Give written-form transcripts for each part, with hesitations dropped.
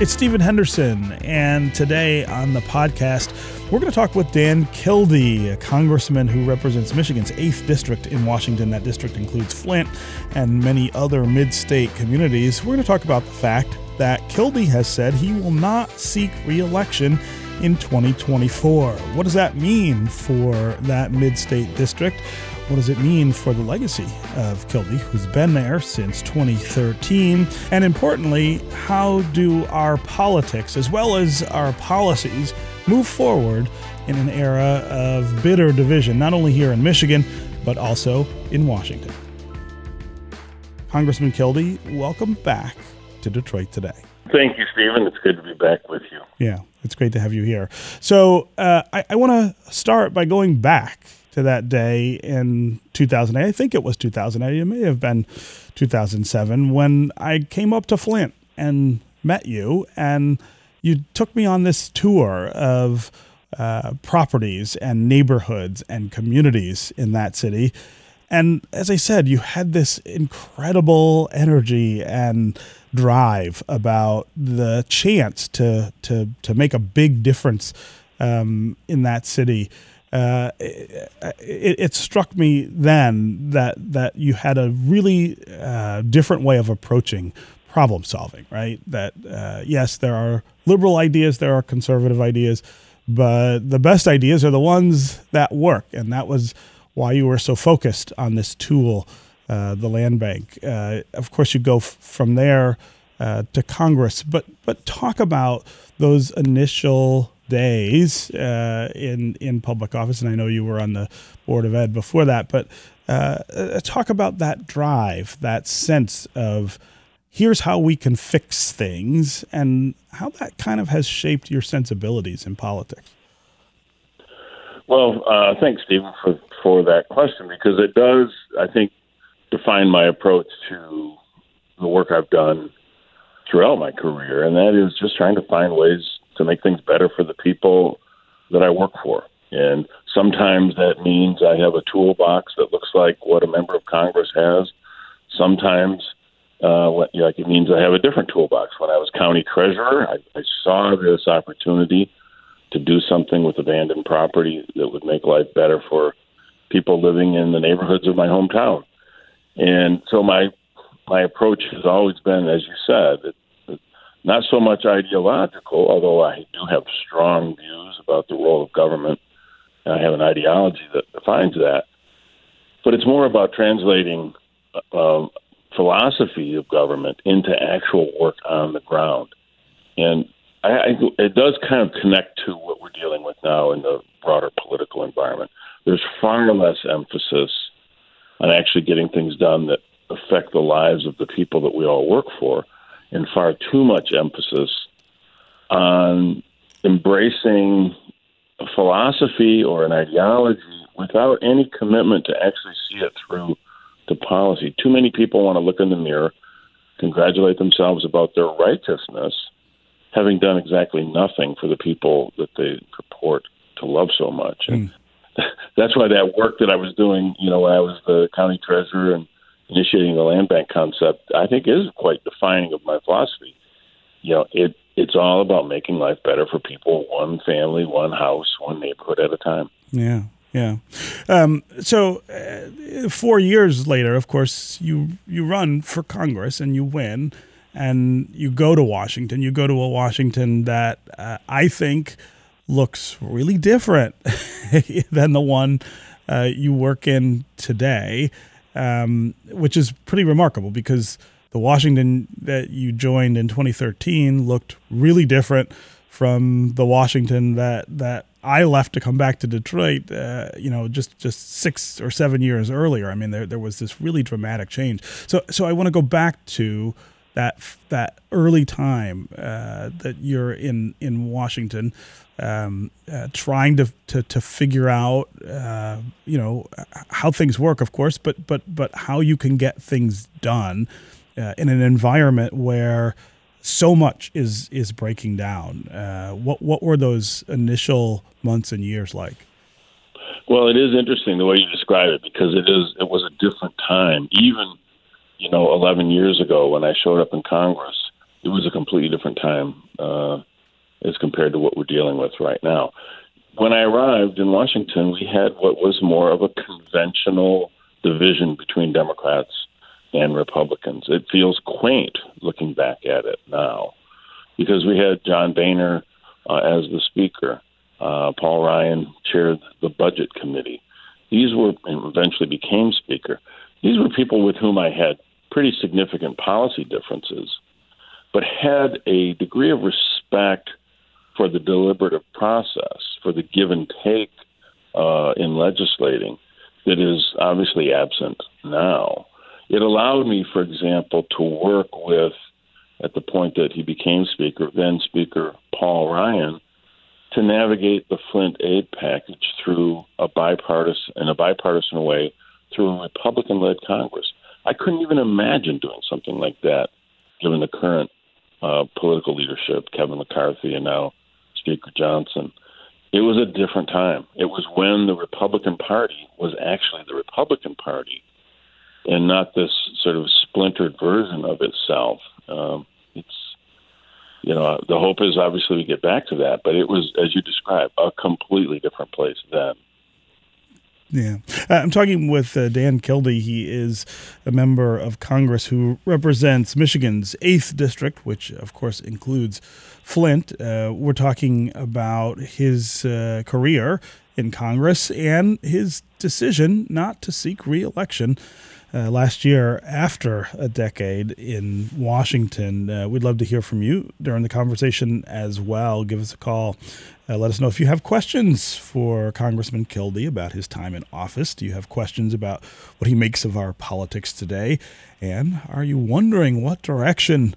It's Stephen Henderson, and today on the podcast, we're going to talk with Dan Kildee, a congressman who represents Michigan's 8th District in Washington. That district includes Flint and many other mid-state communities. We're going to talk about the fact that Kildee has said he will not seek re-election in 2024. What does that mean for that mid-state district? What does it mean for the legacy of Kildee, who's been there since 2013? And importantly, how do our politics, as well as our policies, move forward in an era of bitter division, not only here in Michigan, but also in Washington? Congressman Kildee, welcome back to Detroit Today. Thank you, Stephen. It's good to be back with you. Yeah, it's great to have you here. So I want to start by going back to that day in 2008. I think it was 2008. It may have been 2007 when I came up to Flint and met you, and you took me on this tour of properties and neighborhoods and communities in that city. And as I said, you had this incredible energy and drive about the chance to make a big difference in that city. It struck me then that you had a really different way of approaching problem solving, right? That, yes, there are liberal ideas, there are conservative ideas, but the best ideas are the ones that work. And that was why you were so focused on this tool, the land bank. Of course, you go from there to Congress, but talk about those initial days in public office, and I know you were on the Board of Ed before that, but talk about that drive, that sense of here's how we can fix things, and how that kind of has shaped your sensibilities in politics. Well, thanks, Stephen, for that question, because it does, I think, define my approach to the work I've done throughout my career, and that is just trying to find ways to make things better for the people that I work for. And sometimes that means I have a toolbox that looks like what a member of Congress has. Sometimes it means I have a different toolbox. When I was county treasurer, I saw this opportunity to do something with abandoned property that would make life better for people living in the neighborhoods of my hometown. And so my approach has always been, as you said, not so much ideological, although I do have strong views about the role of government, and I have an ideology that defines that. But it's more about translating philosophy of government into actual work on the ground. And it does kind of connect to what we're dealing with now in the broader political environment. There's far less emphasis on actually getting things done that affect the lives of the people that we all work for, and far too much emphasis on embracing a philosophy or an ideology without any commitment to actually see it through to policy. Too many people want to look in the mirror, congratulate themselves about their righteousness, having done exactly nothing for the people that they purport to love so much. And that's why that work that I was doing, when I was the county treasurer and initiating the land bank concept, I think, is quite defining of my philosophy. It's all about making life better for people, one family, one house, one neighborhood at a time. Yeah. So 4 years later, of course, you run for Congress and you win, and you go to Washington. You go to a Washington that I think looks really different than the one you work in today. Which is pretty remarkable, because the Washington that you joined in 2013 looked really different from the Washington that I left to come back to Detroit, just 6 or 7 years earlier. I mean, there was this really dramatic change. So I want to go back to that early time that you're in Washington, trying to figure out how things work, of course, but how you can get things done in an environment where so much is breaking down. What were those initial months and years like? Well, it is interesting the way you describe it, because it was a different time. Even 11 years ago when I showed up in Congress, it was a completely different time as compared to what we're dealing with right now. When I arrived in Washington, we had what was more of a conventional division between Democrats and Republicans. It feels quaint looking back at it now, because we had John Boehner as the Speaker. Paul Ryan chaired the Budget Committee. These were, and eventually became Speaker. These were people with whom I had pretty significant policy differences, but had a degree of respect for the deliberative process, for the give and take in legislating that is obviously absent now. It allowed me, for example, to work with, at the point that he became Speaker, then Speaker Paul Ryan, to navigate the Flint aid package through a bipartisan way through a Republican-led Congress. I couldn't even imagine doing something like that, given the current political leadership, Kevin McCarthy and now Speaker Johnson. It was a different time. It was when the Republican Party was actually the Republican Party and not this sort of splintered version of itself. The hope is obviously we get back to that, but it was, as you described, a completely different place then. Yeah. I'm talking with Dan Kildee. He is a member of Congress who represents Michigan's 8th District, which, of course, includes Flint. We're talking about his career in Congress and his decision not to seek re-election last year after a decade in Washington. We'd love to hear from you during the conversation as well. Give us a call. Let us know if you have questions for Congressman Kildee about his time in office. Do you have questions about what he makes of our politics today? And are you wondering what direction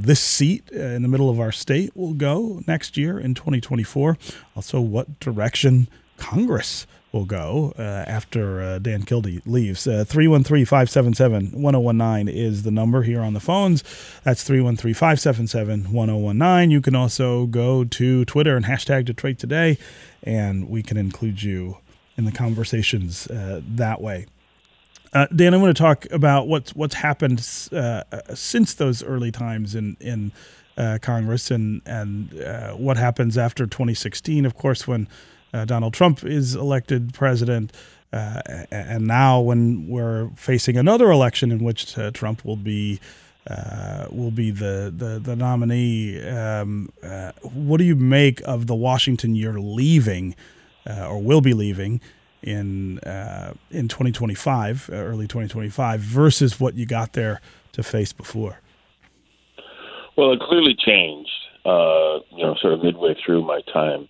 this seat in the middle of our state will go next year in 2024? Also, what direction Congress will go after Dan Kildee leaves. 313-577-1019 is the number here on the phones. That's 313-577-1019. You can also go to Twitter and hashtag Detroit Today, and we can include you in the conversations that way. Dan, I want to talk about what's happened since those early times in Congress and what happens after 2016, of course, when Donald Trump is elected president, and now when we're facing another election in which Trump will be the nominee. What do you make of the Washington you're leaving, or will be leaving in 2025, early 2025, versus what you got there to face before? Well, it clearly changed, sort of midway through my time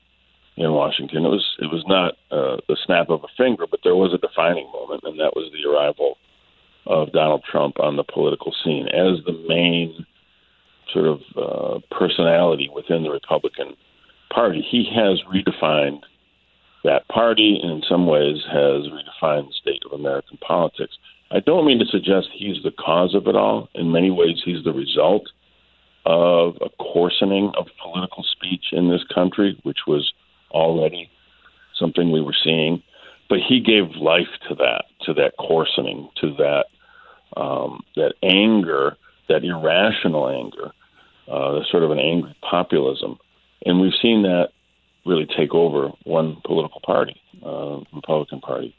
in Washington. It was not the snap of a finger, but there was a defining moment, and that was the arrival of Donald Trump on the political scene as the main sort of personality within the Republican Party. He has redefined that party and in some ways has redefined the state of American politics. I don't mean to suggest he's the cause of it all. In many ways, he's the result of a coarsening of political speech in this country, which was already something we were seeing, but he gave life to that coarsening, to that anger, that irrational anger, sort of an angry populism, and we've seen that really take over one political party, Republican Party,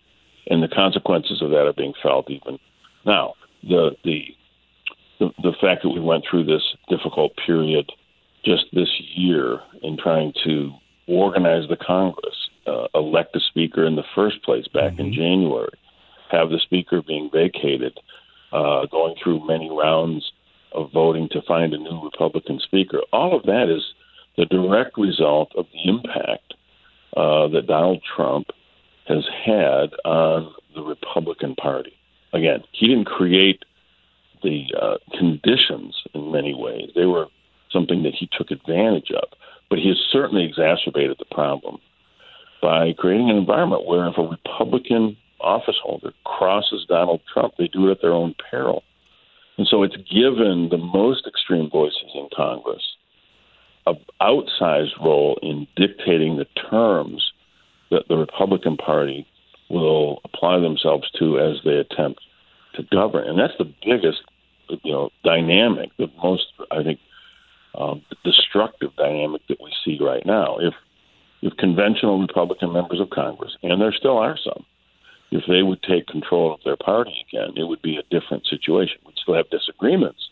and the consequences of that are being felt even now. The fact that we went through this difficult period just this year in trying to organize the Congress, elect a speaker in the first place back in January, have the speaker being vacated, going through many rounds of voting to find a new Republican speaker. All of that is the direct result of the impact that Donald Trump has had on the Republican Party. Again, he didn't create the conditions in many ways. They were something that he took advantage of. But he has certainly exacerbated the problem by creating an environment where if a Republican officeholder crosses Donald Trump, they do it at their own peril. And so it's given the most extreme voices in Congress an outsized role in dictating the terms that the Republican Party will apply themselves to as they attempt to govern. And that's the biggest dynamic, the most, I think, destructive dynamic that we see right now. If conventional Republican members of Congress, and there still are some, if they would take control of their party again, it would be a different situation. We'd still have disagreements,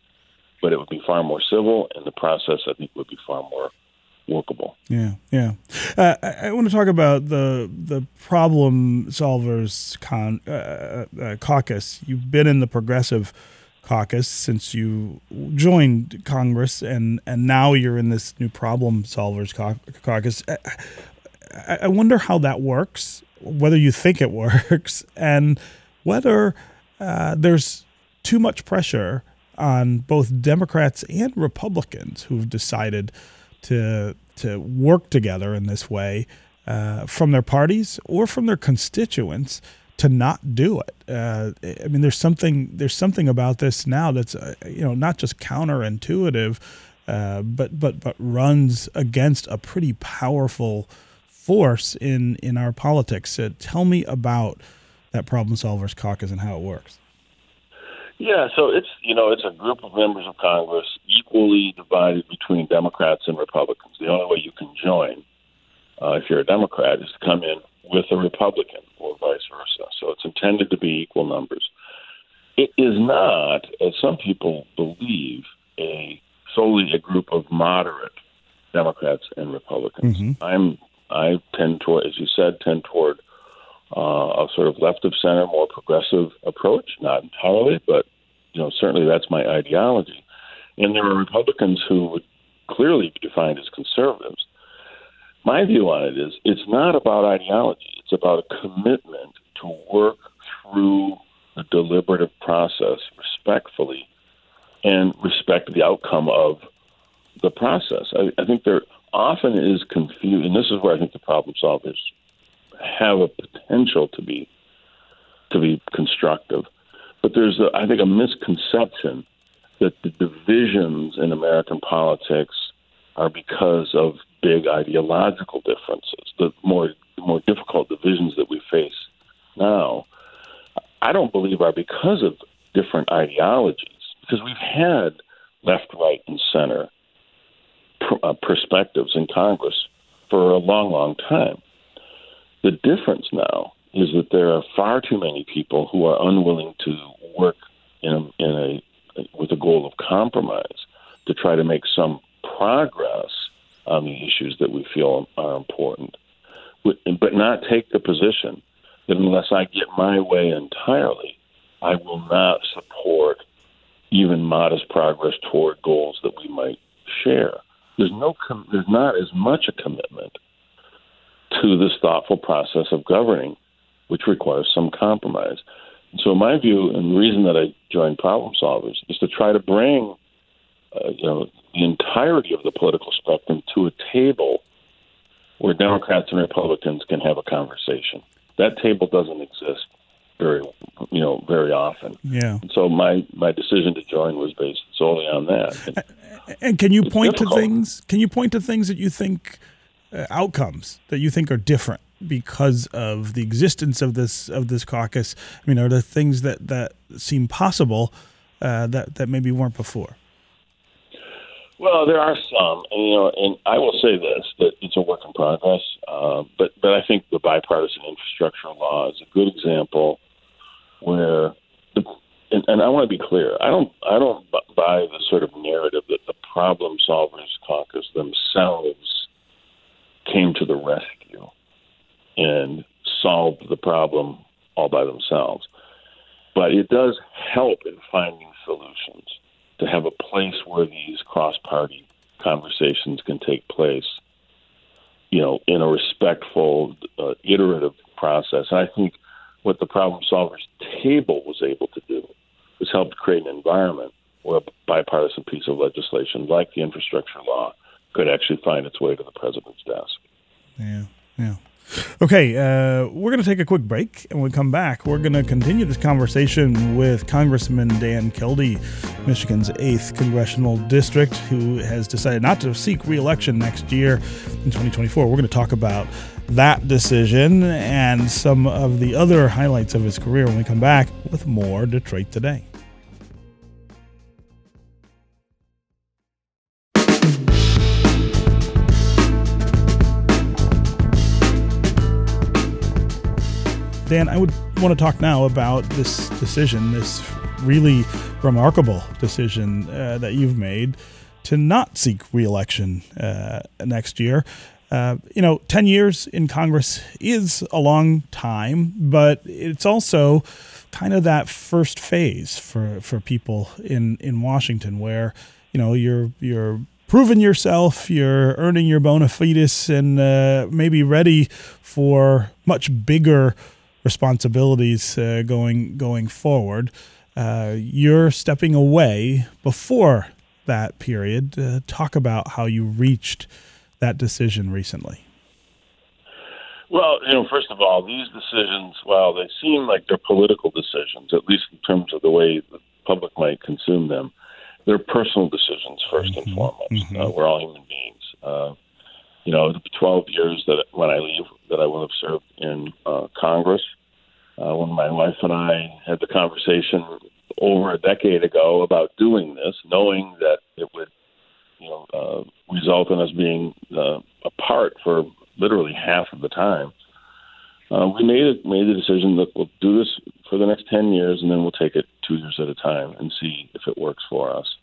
but it would be far more civil, and the process, I think, would be far more workable. Yeah. I want to talk about the Problem Solvers Caucus. You've been in the Progressive Caucus since you joined Congress, and now you're in this new Problem Solvers Caucus. I wonder how that works, whether you think it works, and whether there's too much pressure on both Democrats and Republicans who've decided to work together in this way from their parties or from their constituents to not do it. I mean, there's something about this now that's not just counterintuitive, but runs against a pretty powerful force in our politics. Tell me about that Problem Solvers Caucus and how it works. Yeah, so it's a group of members of Congress equally divided between Democrats and Republicans. The only way you can join, if you're a Democrat, is to come in with a Republican or vice versa. So it's intended to be equal numbers. It is not, as some people believe, solely a group of moderate Democrats and Republicans. Mm-hmm. I tend toward, as you said, a sort of left of center, more progressive approach, not entirely, but certainly that's my ideology. And there are Republicans who would clearly be defined as conservatives. My view on it is it's not about ideology. It's about a commitment to work through a deliberative process respectfully and respect the outcome of the process. I think there often is confusion, and this is where I think the problem solvers have a potential to be constructive. But there's, I think, a misconception that the divisions in American politics are because of big ideological differences, the more difficult divisions that we face now, I don't believe are because of different ideologies, because we've had left, right, and center perspectives in Congress for a long, long time. The difference now is that there are far too many people who are unwilling to work with a goal of compromise to try to make some progress on the issues that we feel are important, but not take the position that unless I get my way entirely, I will not support even modest progress toward goals that we might share. There's not as much a commitment to this thoughtful process of governing, which requires some compromise. And so my view, and the reason that I joined Problem Solvers, is to try to bring the entirety of the political spectrum to a table where Democrats and Republicans can have a conversation. That table doesn't exist very often. Yeah. And so my decision to join was based solely on that. And can you point to things that you think outcomes that you think are different because of the existence of this caucus? I mean, are there things that seem possible that maybe weren't before? Well, there are some, and I will say that it's a work in progress. But I think the bipartisan infrastructure law is a good example where, and I want to be clear, I don't buy the sort of narrative that the Problem Solvers Caucus themselves came to the rescue and solved the problem all by themselves. But it does help in finding solutions to have a place where these cross-party conversations can take place, in a respectful, iterative process. And I think what the Problem Solvers table was able to do was help create an environment where a bipartisan piece of legislation like the infrastructure law could actually find its way to the president's desk. Yeah. Okay, we're going to take a quick break, and when we come back, we're going to continue this conversation with Congressman Dan Kildee, Michigan's 8th Congressional District, who has decided not to seek re-election next year in 2024. We're going to talk about that decision and some of the other highlights of his career when we come back with more Detroit Today. Dan, I would want to talk now about this decision, this really remarkable decision that you've made to not seek re-election next year. 10 years in Congress is a long time, but it's also kind of that first phase for people in Washington where, you're proving yourself, you're earning your bona fides, and maybe ready for much bigger responsibilities going forward. You're stepping away before that period. Talk about how you reached that decision recently. Well, first of all, these decisions, while they seem like they're political decisions, at least in terms of the way the public might consume them, they're personal decisions first and foremost. Mm-hmm. We're all human beings. The 12 years that I will have served in Congress, when my wife and I had the conversation over a decade ago about doing this, knowing that it would result in us being apart for literally half of the time, we made the decision that we'll do this for the next 10 years, and then we'll take it 2 years at a time and see if it works for us.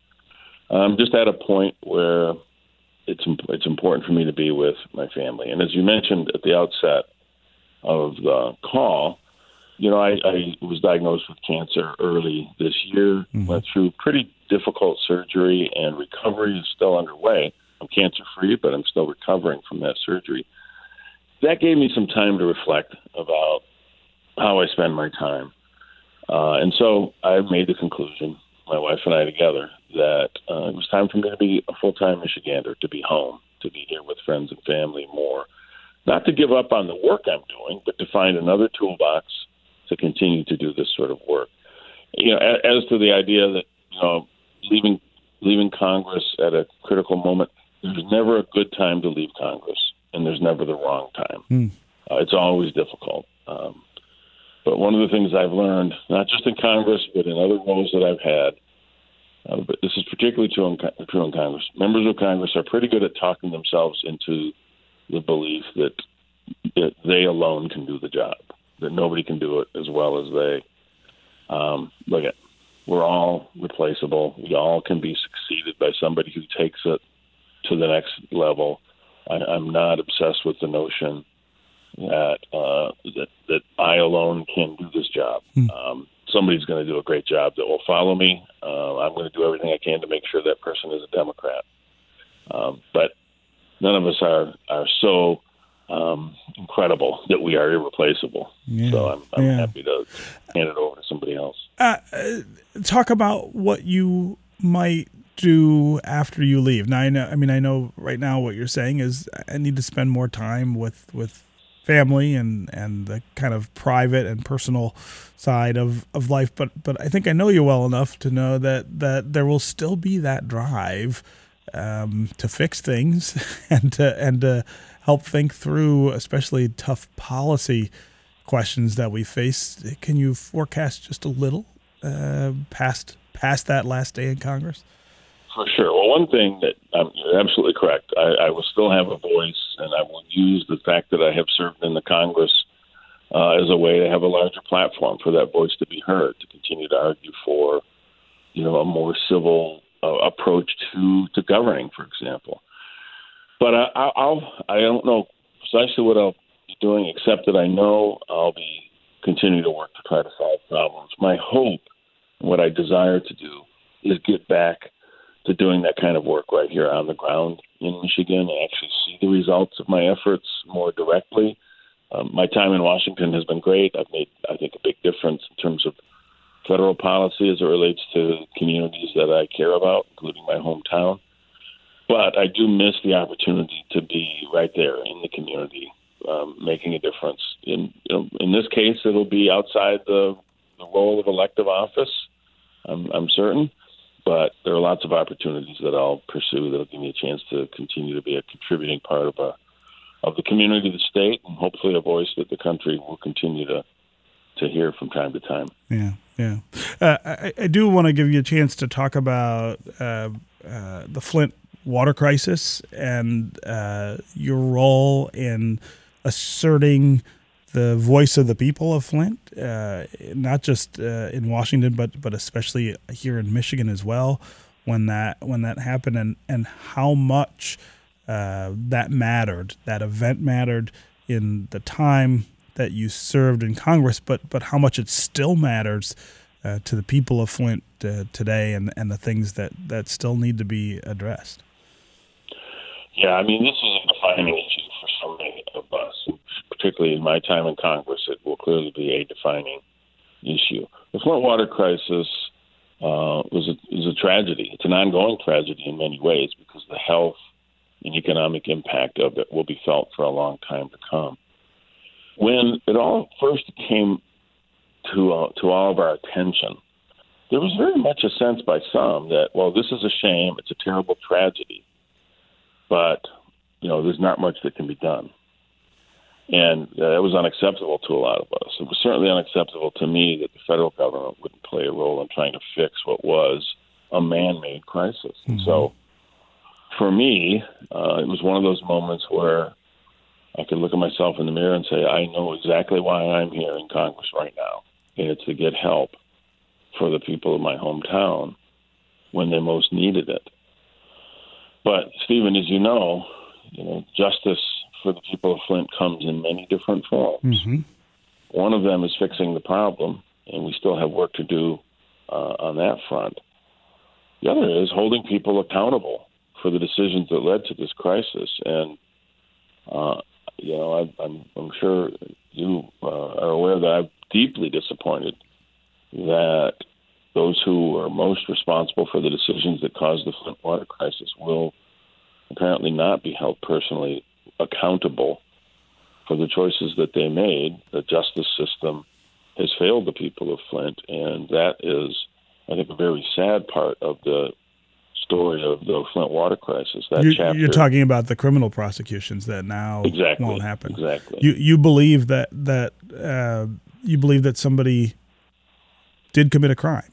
I'm just at a point where it's important for me to be with my family. And as you mentioned at the outset of the call, I was diagnosed with cancer early this year, went through pretty difficult surgery, and recovery is still underway. I'm cancer-free, but I'm still recovering from that surgery. That gave me some time to reflect about how I spend my time. And so I made the conclusion, my wife and I together, that it was time for me to be a full-time Michigander, to be home, to be here with friends and family more. Not to give up on the work I'm doing, but to find another toolbox to continue to do this sort of work. As to the idea that leaving Congress at a critical moment, there's never a good time to leave Congress, and there's never the wrong time. It's always difficult. But one of the things I've learned, not just in Congress, but in other roles that I've had, but this is particularly true in Congress, members of Congress are pretty good at talking themselves into the belief that they alone can do the job, that nobody can do it as well as they. We're all replaceable. We all can be succeeded by somebody who takes it to the next level. I'm not obsessed with the notion that I alone can do this job. Somebody's going to do a great job that will follow me. I'm going to do everything I can to make sure that person is a Democrat. But none of us are so incredible that we are irreplaceable. So I'm happy to hand it over to somebody else. Talk about what you might do after you leave. Now, I know right now what you're saying is I need to spend more time with family and the kind of private and personal side of life. But I think I know you well enough to know that there will still be that drive to fix things and to help think through, especially tough policy questions that we face. Can you forecast just a little past that last day in Congress? For sure. Well, one thing that you're absolutely correct. I will still have a voice, and I will use the fact that I have served in the Congress as a way to have a larger platform for that voice to be heard, to continue to argue for, a more civil approach to governing, for example. But I don't know precisely what I'll be doing, except that I know I'll be continuing to work to try to solve problems. My hope, what I desire to do, is get back to doing that kind of work right here on the ground in Michigan and actually see the results of my efforts more directly. My time in Washington has been great. I've made, I think, a big difference in terms of federal policy as it relates to communities that I care about, including my hometown. But I do miss the opportunity to be right there in the community, making a difference. In this case, it'll be outside the role of elective office, I'm certain. But there are lots of opportunities that I'll pursue that'll give me a chance to continue to be a contributing part of the community, the state, and hopefully a voice that the country will continue to hear from time to time. Yeah. I do want to give you a chance to talk about the Flint water crisis and your role in asserting the voice of the people of Flint, not just in Washington, but especially here in Michigan as well, when that happened, and how much that mattered, that event mattered in the time that you served in Congress, but how much it still matters to the people of Flint today, and the things that still need to be addressed. Yeah, I mean, this is a defining issue for so many of us, particularly in my time in Congress. It will clearly be a defining issue. The Flint water crisis is a tragedy. It's an ongoing tragedy in many ways, because the health and economic impact of it will be felt for a long time to come. When it all first came to all of our attention, there was very much a sense by some that, well, this is a shame, it's a terrible tragedy, but there's not much that can be done. And that was unacceptable to a lot of us. It was certainly unacceptable to me that the federal government wouldn't play a role in trying to fix what was a man-made crisis. Mm-hmm. So for me, it was one of those moments where I could look at myself in the mirror and say, I know exactly why I'm here in Congress right now, and it's to get help for the people of my hometown when they most needed it. But, Stephen, as you know, justice for the people of Flint comes in many different forms. Mm-hmm. One of them is fixing the problem, and we still have work to do on that front. The other is holding people accountable for the decisions that led to this crisis. And, I'm sure you are aware that I'm deeply disappointed that those who are most responsible for the decisions that caused the Flint water crisis will apparently not be held personally accountable for the choices that they made. The justice system has failed the people of Flint, and that is, I think, a very sad part of the story of the Flint water crisis. That chapter. You're talking about the criminal prosecutions that now won't happen. Exactly. You believe that somebody did commit a crime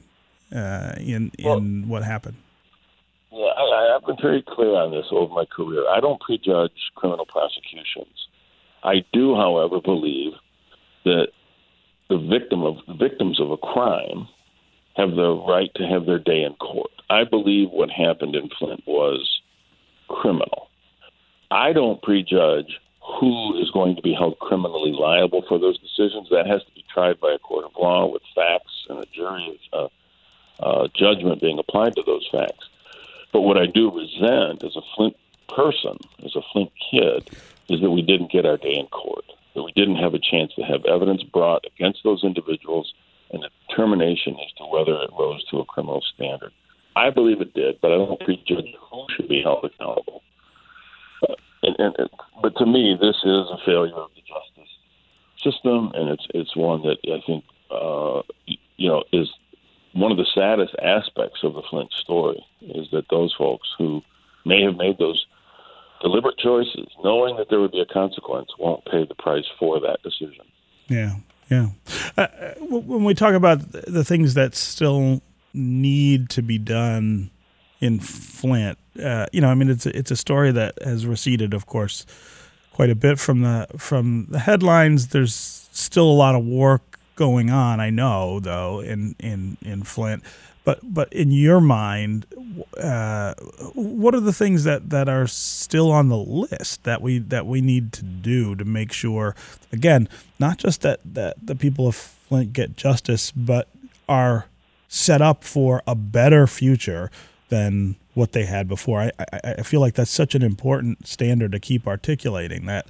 in what happened. Yeah, I've been very clear on this over my career. I don't prejudge criminal prosecutions. I do, however, believe that the victims of a crime have the right to have their day in court. I believe what happened in Flint was criminal. I don't prejudge who is going to be held criminally liable for those decisions. That has to be tried by a court of law with facts and a jury's judgment being applied to those facts. But what I do resent as a Flint person, as a Flint kid, is that we didn't get our day in court, that we didn't have a chance to have evidence brought against those individuals and a determination as to whether it rose to a criminal standard. I believe it did, but I don't prejudge who should be held accountable. But to me, this is a failure of the justice system, and it's one that I think is one of the saddest aspects of the Flint story, is that those folks who may have made those deliberate choices, knowing that there would be a consequence, won't pay the price for that decision. Yeah. When we talk about the things that still need to be done in Flint, it's a story that has receded, of course, quite a bit from the headlines. There's still a lot of work going on, I know, though, in Flint. But in your mind, what are the things that are still on the list that we need to do to make sure, again, not just that the people of Flint get justice, but are set up for a better future than what they had before? I feel like that's such an important standard to keep articulating, that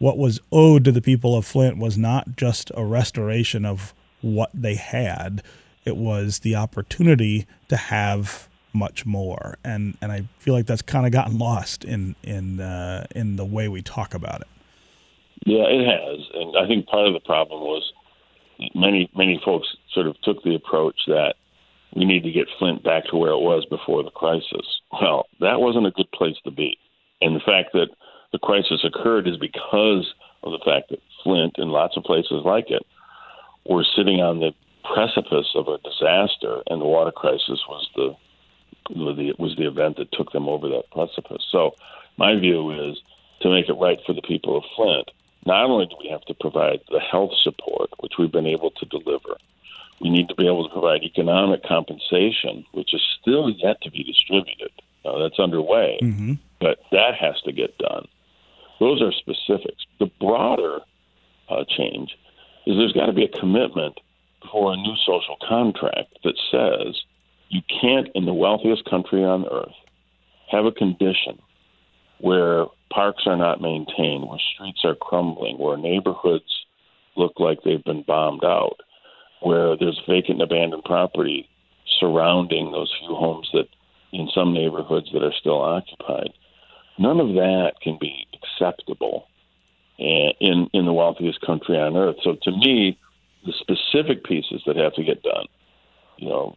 what was owed to the people of Flint was not just a restoration of what they had. It was the opportunity to have much more, and I feel like that's kind of gotten lost in the way we talk about it. Yeah, it has, and I think part of the problem was many folks sort of took the approach that we need to get Flint back to where it was before the crisis. Well, that wasn't a good place to be, and the fact that the crisis occurred is because of the fact that Flint and lots of places like it were sitting on the precipice of a disaster, and the water crisis was the event that took them over that precipice. So my view is, to make it right for the people of Flint, not only do we have to provide the health support, which we've been able to deliver, we need to be able to provide economic compensation, which is still yet to be distributed. Now, that's underway, but that has to get done. Those are specifics. The broader change is there's got to be a commitment for a new social contract that says you can't, in the wealthiest country on earth, have a condition where parks are not maintained, where streets are crumbling, where neighborhoods look like they've been bombed out, where there's vacant and abandoned property surrounding those few homes that in some neighborhoods that are still occupied. None of that can be acceptable in the wealthiest country on earth. So to me, the specific pieces that have to get done, you know,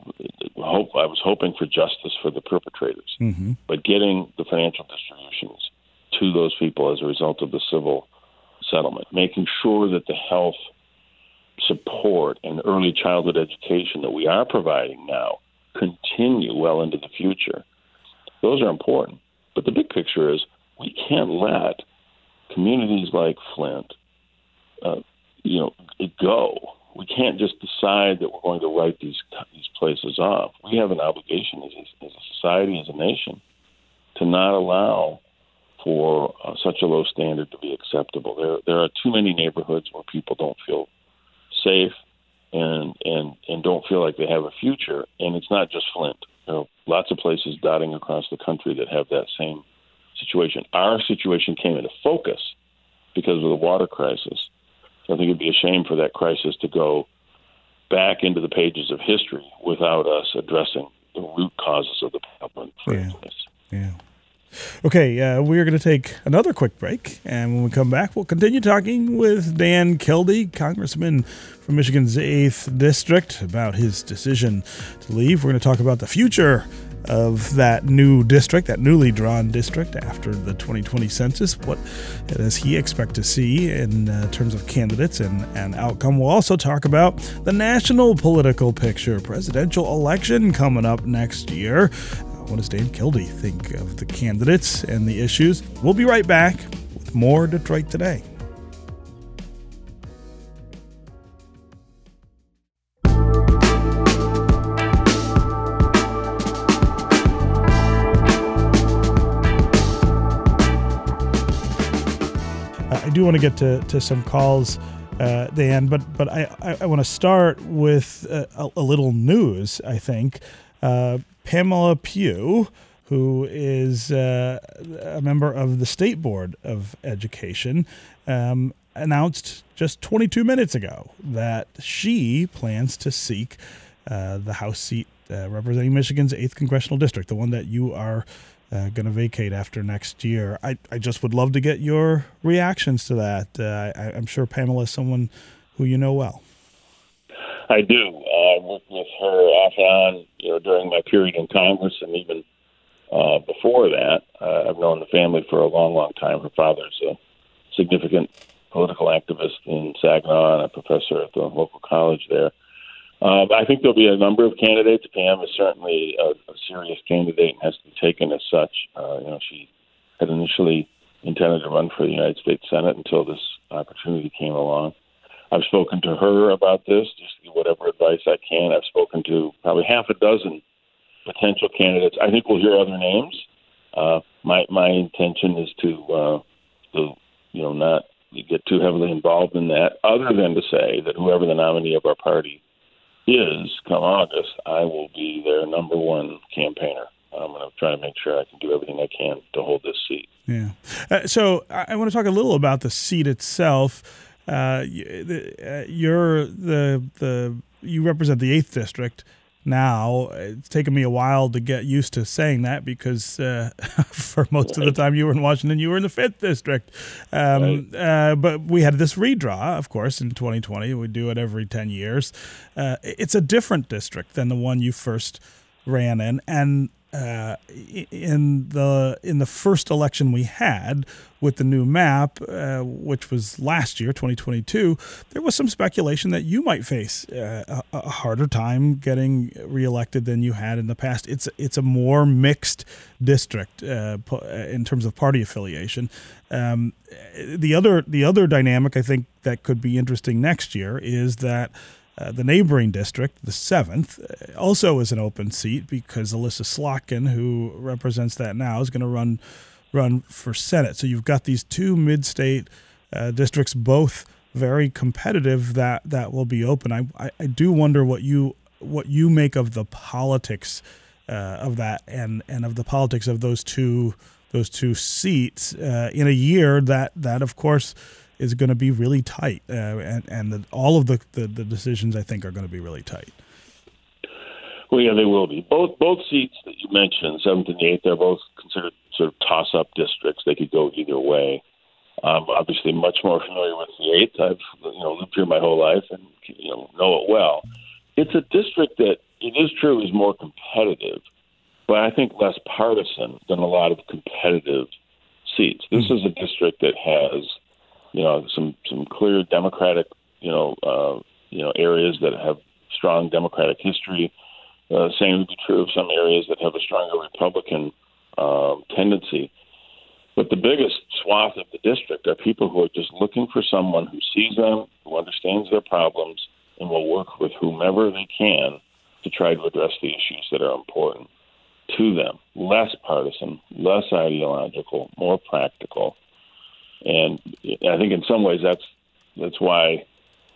I was hoping for justice for the perpetrators, but getting the financial distributions to those people as a result of the civil settlement, making sure that the health support and early childhood education that we are providing now continue well into the future. Those are important. But the big picture is we can't let communities like Flint, go. We can't just decide that we're going to write these places off. We have an obligation as a society, as a nation, to not allow for such a low standard to be acceptable. There are too many neighborhoods where people don't feel safe and don't feel like they have a future. And it's not just Flint. There are lots of places dotting across the country that have that same situation. Our situation came into focus because of the water crisis. So I think it'd be a shame for that crisis to go back into the pages of history without us addressing the root causes of the problem. Okay, we're going to take another quick break, and when we come back, we'll continue talking with Dan Kildee, congressman from Michigan's 8th District, about his decision to leave. We're going to talk about the future of that new district, that newly drawn district after the 2020 census. What does he expect to see in terms of candidates and outcome? We'll also talk about the national political picture, presidential election coming up next year. What does Dan Kildee think of the candidates and the issues? We'll be right back with more Detroit Today. I do want to get to some calls, Dan, but I want to start with a little news, I think. Pamela Pugh, who is a member of the State Board of Education, announced just 22 minutes ago that she plans to seek the House seat representing Michigan's 8th Congressional District, the one that you are going to vacate after next year. I just would love to get your reactions to that. I'm sure Pamela is someone who you know well. I do. I worked with her off and on, during my period in Congress, and even before that. I've known the family for a long, long time. Her father's a significant political activist in Saginaw and a professor at the local college there. I think there'll be a number of candidates. Pam is certainly a serious candidate and has to be taken as such. She had initially intended to run for the United States Senate until this opportunity came along. I've spoken to her about this, just whatever advice I can. I've spoken to probably half a dozen potential candidates. I think we'll hear other names. My intention is to not get too heavily involved in that, other than to say that whoever the nominee of our party is, come August, I will be their number one campaigner. I'm going to try to make sure I can do everything I can to hold this seat. Yeah. So I want to talk a little about the seat itself. You represent the 8th District now. It's taken me a while to get used to saying that because for most of the time you were in Washington, you were in the 5th District. But we had this redraw, of course, in 2020. We do it every 10 years. It's a different district than the one you first ran in. And in the first election we had with the new map, which was last year, 2022, there was some speculation that you might face a harder time getting reelected than you had in the past. It's a more mixed district in terms of party affiliation. The other dynamic I think that could be interesting next year is that the neighboring district, the 7th, also is an open seat because Alyssa Slotkin, who represents that now, is going to run for Senate. So you've got these two mid-state districts, both very competitive, that will be open. I do wonder what you make of the politics of that and of the politics of those two seats in a year that of course is going to be really tight, and all of the decisions, I think, are going to be really tight. Well, yeah, they will be. Both seats that you mentioned, 7th and 8th, are both considered sort of toss-up districts. They could go either way. I'm obviously much more familiar with the 8th. I've lived here my whole life and know it well. It's a district that, it is true, is more competitive, but I think less partisan than a lot of competitive seats. This is a district that has some clear Democratic, areas that have strong Democratic history. Same would be true of some areas that have a stronger Republican tendency. But the biggest swath of the district are people who are just looking for someone who sees them, who understands their problems, and will work with whomever they can to try to address the issues that are important to them. Less partisan, less ideological, more practical. And I think in some ways that's why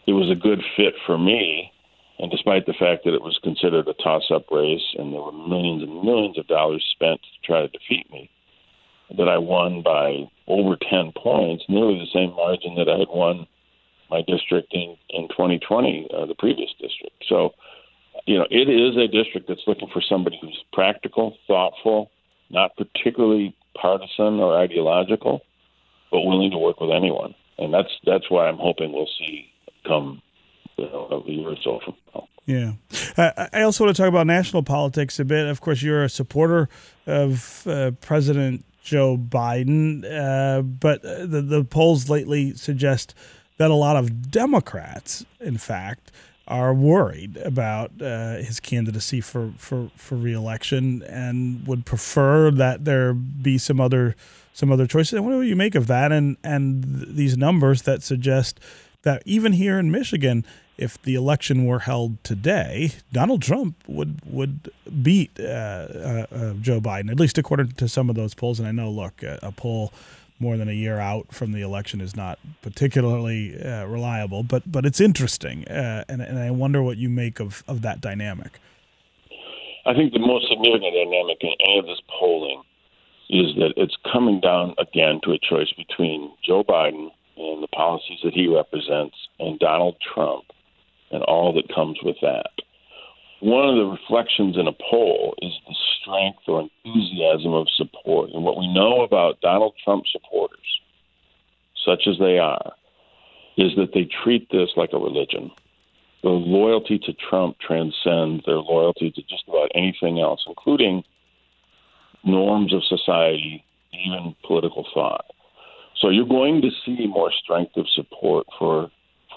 it was a good fit for me. And despite the fact that it was considered a toss-up race and there were millions and millions of dollars spent to try to defeat me, that I won by over 10 points, nearly the same margin that I had won my district in 2020, the previous district. So, it is a district that's looking for somebody who's practical, thoughtful, not particularly partisan or ideological, but willing to work with anyone. And that's why I'm hoping we'll see come a year or so from now. Yeah. I also want to talk about national politics a bit. Of course, you're a supporter of President Joe Biden, but the polls lately suggest that a lot of Democrats, in fact, are worried about his candidacy for re-election and would prefer that there be some other choices. And what do you make of that and these numbers that suggest that even here in Michigan, if the election were held today, Donald Trump would beat Joe Biden, at least according to some of those polls. And I know, look, a poll more than a year out from the election is not particularly reliable, but it's interesting. And I wonder what you make of that dynamic. I think the most significant dynamic in any of this polling is that it's coming down again to a choice between Joe Biden and the policies that he represents and Donald Trump and all that comes with that. One of the reflections in a poll is the strength or enthusiasm of support. And what we know about Donald Trump supporters, such as they are, is that they treat this like a religion. Their loyalty to Trump transcends their loyalty to just about anything else, including norms of society, even political thought. So you're going to see more strength of support for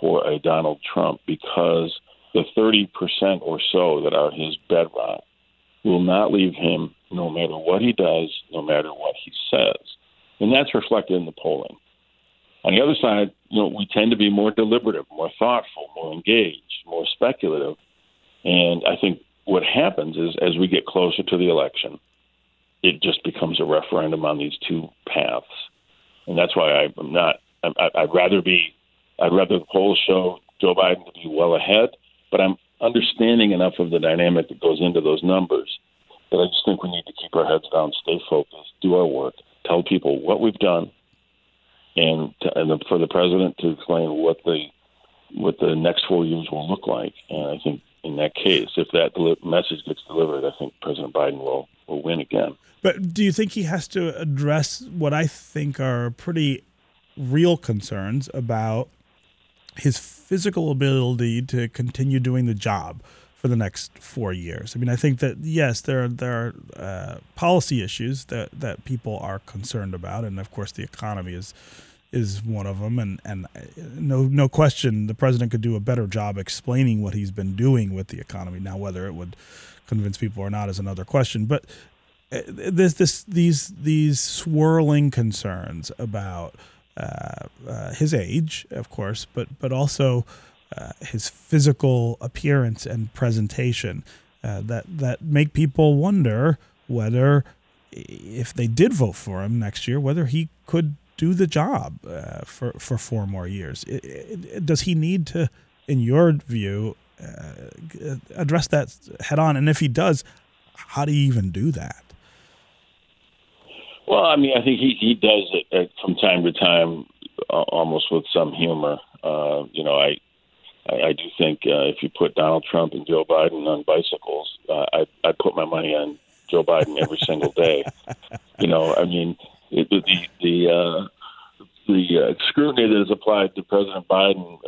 a Donald Trump because the 30% or so that are his bedrock will not leave him no matter what he does, no matter what he says. And that's reflected in the polling. On the other side, we tend to be more deliberative, more thoughtful, more engaged, more speculative. And I think what happens is as we get closer to the election, it just becomes a referendum on these two paths. And that's why I'd rather the polls show Joe Biden to be well ahead, but I'm understanding enough of the dynamic that goes into those numbers that I just think we need to keep our heads down, stay focused, do our work, tell people what we've done, and for the president to explain what the next 4 years will look like. And I think in that case, if that message gets delivered, I think President Biden will win again. But do you think he has to address what I think are pretty real concerns about his physical ability to continue doing the job for the next 4 years. I mean, I think that, yes, there are policy issues that people are concerned about. And, of course, the economy is one of them. And no question, the president could do a better job explaining what he's been doing with the economy. Now, whether it would convince people or not is another question. But there's these swirling concerns about his age, of course, but also his physical appearance and presentation that make people wonder whether, if they did vote for him next year, whether he could do the job for 4 more years. Does he need to, in your view, address that head on? And if he does, how do you even do that? Well, I mean, I think he does it from time to time, almost with some humor. I do think if you put Donald Trump and Joe Biden on bicycles, I put my money on Joe Biden every single day. You know, I mean, the scrutiny that is applied to President Biden,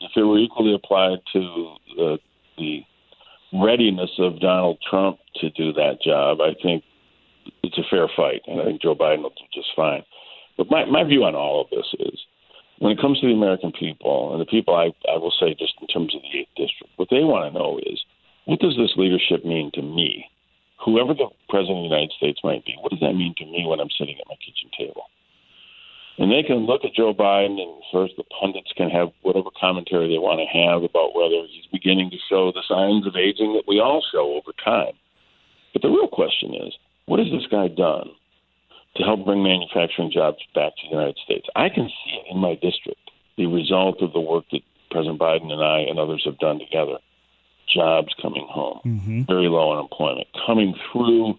if it were equally applied to the readiness of Donald Trump to do that job, I think it's a fair fight, and I think Joe Biden will do just fine. But my view on all of this is, when it comes to the American people, and the people, I will say, just in terms of the 8th District, what they want to know is, what does this leadership mean to me? Whoever the president of the United States might be, what does that mean to me when I'm sitting at my kitchen table? And they can look at Joe Biden, and first the pundits can have whatever commentary they want to have about whether he's beginning to show the signs of aging that we all show over time. But the real question is, what has this guy done to help bring manufacturing jobs back to the United States? I can see it in my district, the result of the work that President Biden and I and others have done together. Jobs coming home, very low unemployment, coming through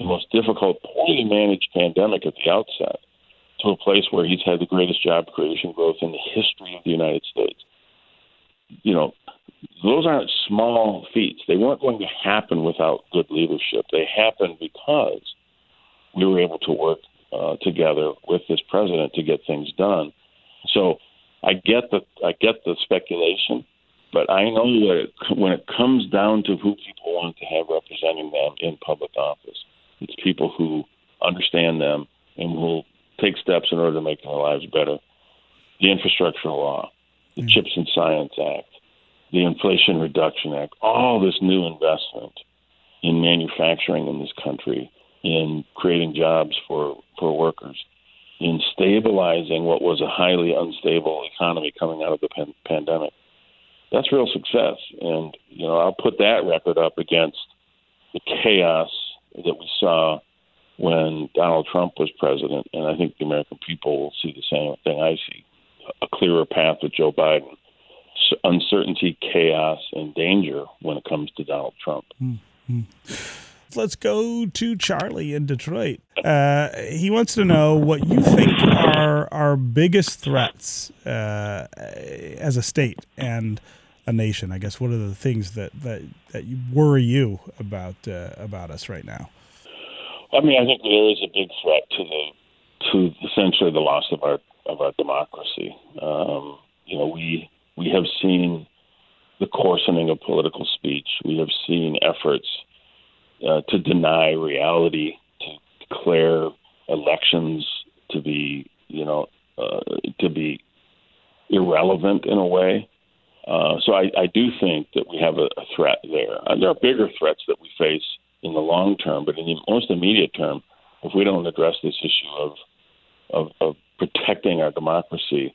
the most difficult, poorly managed pandemic at the outset to a place where he's had the greatest job creation growth in the history of the United States. You know, those aren't small feats. They weren't going to happen without good leadership. They happened because we were able to work together with this president to get things done. So I get the speculation, but I know that when it comes down to who people want to have representing them in public office, it's people who understand them and who will take steps in order to make their lives better. The infrastructure law, the Chips and Science Act, the Inflation Reduction Act, all this new investment in manufacturing in this country, in creating jobs for workers, in stabilizing what was a highly unstable economy coming out of the pandemic. That's real success. And, you know, I'll put that record up against the chaos that we saw when Donald Trump was president. And I think the American people will see the same thing I see, a clearer path with Joe Biden. Uncertainty, chaos, and danger when it comes to Donald Trump. Mm-hmm. Let's go to Charlie in Detroit. He wants to know what you think are our biggest threats as a state and a nation. I guess what are the things that worry you about us right now? I mean, I think there is a big threat to essentially the loss of our democracy. You know, we have seen the coarsening of political speech. We have seen efforts to deny reality, to declare elections to be, you know, to be irrelevant in a way. So I do think that we have a threat there. There are bigger threats that we face in the long term, but in the most immediate term, if we don't address this issue of protecting our democracy,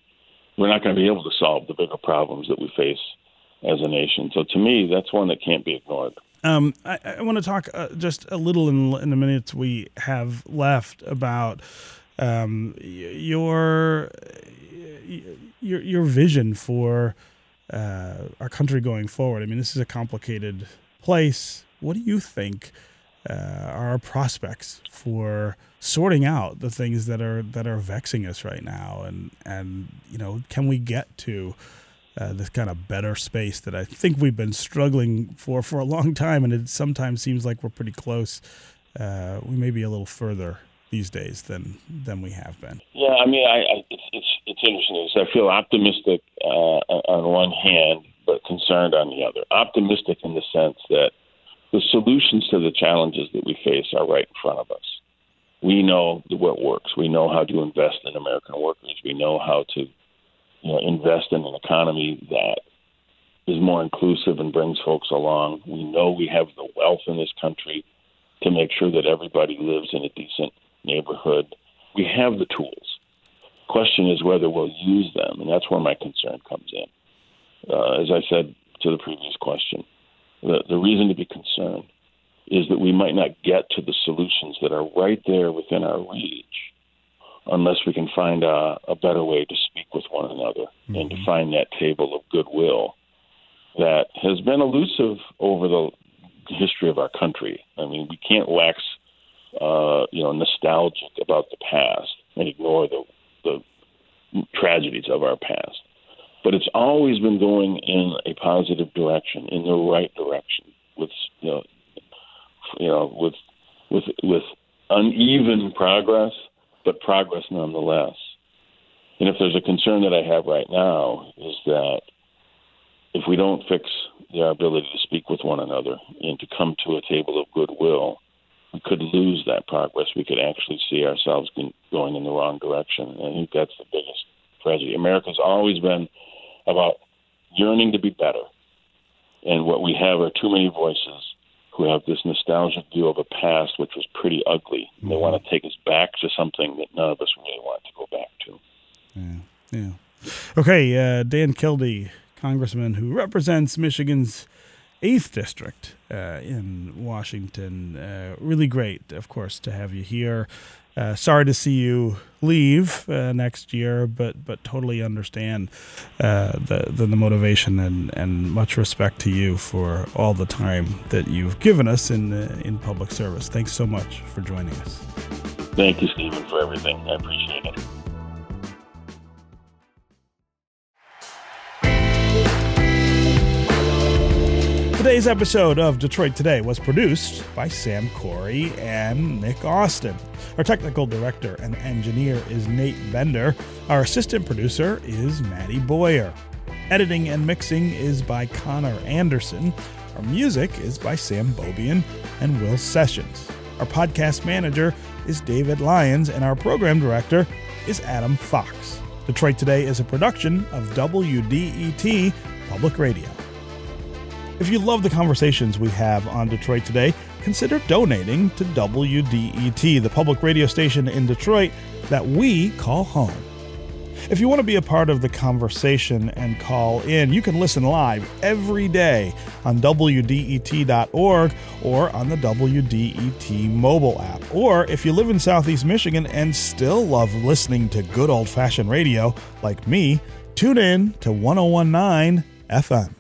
we're not going to be able to solve the bigger problems that we face as a nation. So to me, that's one that can't be ignored. I want to talk just a little in the minutes we have left about your vision for our country going forward. I mean, this is a complicated place. What do you think are our prospects for sorting out the things that are vexing us right now, and you know, can we get to this kind of better space that I think we've been struggling for a long time, and it sometimes seems like we're pretty close. We may be a little further these days than we have been. Yeah, I mean, it's interesting. I feel optimistic on one hand, but concerned on the other. Optimistic in the sense that the solutions to the challenges that we face are right in front of us. We know what works. We know how to invest in American workers. We know how to invest in an economy that is more inclusive and brings folks along. We know we have the wealth in this country to make sure that everybody lives in a decent neighborhood. We have the tools. Question is whether we'll use them, and that's where my concern comes in. As I said to the previous question, the reason to be concerned is that we might not get to the solutions that are right there within our reach unless we can find a better way to speak with one another mm-hmm. and to find that table of goodwill that has been elusive over the history of our country. I mean, we can't wax nostalgic about the past and ignore the tragedies of our past. But it's always been going in a positive direction, in the right direction, with with uneven progress, but progress nonetheless. And if there's a concern that I have right now is that if we don't fix their ability to speak with one another and to come to a table of goodwill, we could lose that progress. We could actually see ourselves going in the wrong direction. And I think that's the biggest tragedy. America's always been about yearning to be better. And what we have are too many voices who have this nostalgic view of a past which was pretty ugly. They want to take us back to something that none of us really want to go back to. Okay, Dan Kildee, congressman who represents Michigan's 8th District in Washington. Really great, of course, to have you here. Sorry to see you leave next year, but totally understand the motivation and much respect to you for all the time that you've given us in public service. Thanks so much for joining us. Thank you, Stephen, for everything. I appreciate it. Today's episode of Detroit Today was produced by Sam Corey and Nick Austin. Our technical director and engineer is Nate Bender. Our assistant producer is Maddie Boyer. Editing and mixing is by Connor Anderson. Our music is by Sam Bobian and Will Sessions. Our podcast manager is David Lyons, and our program director is Adam Fox. Detroit Today is a production of WDET Public Radio. If you love the conversations we have on Detroit Today, consider donating to WDET, the public radio station in Detroit that we call home. If you want to be a part of the conversation and call in, you can listen live every day on WDET.org or on the WDET mobile app. Or if you live in Southeast Michigan and still love listening to good old-fashioned radio like me, tune in to 101.9 FM.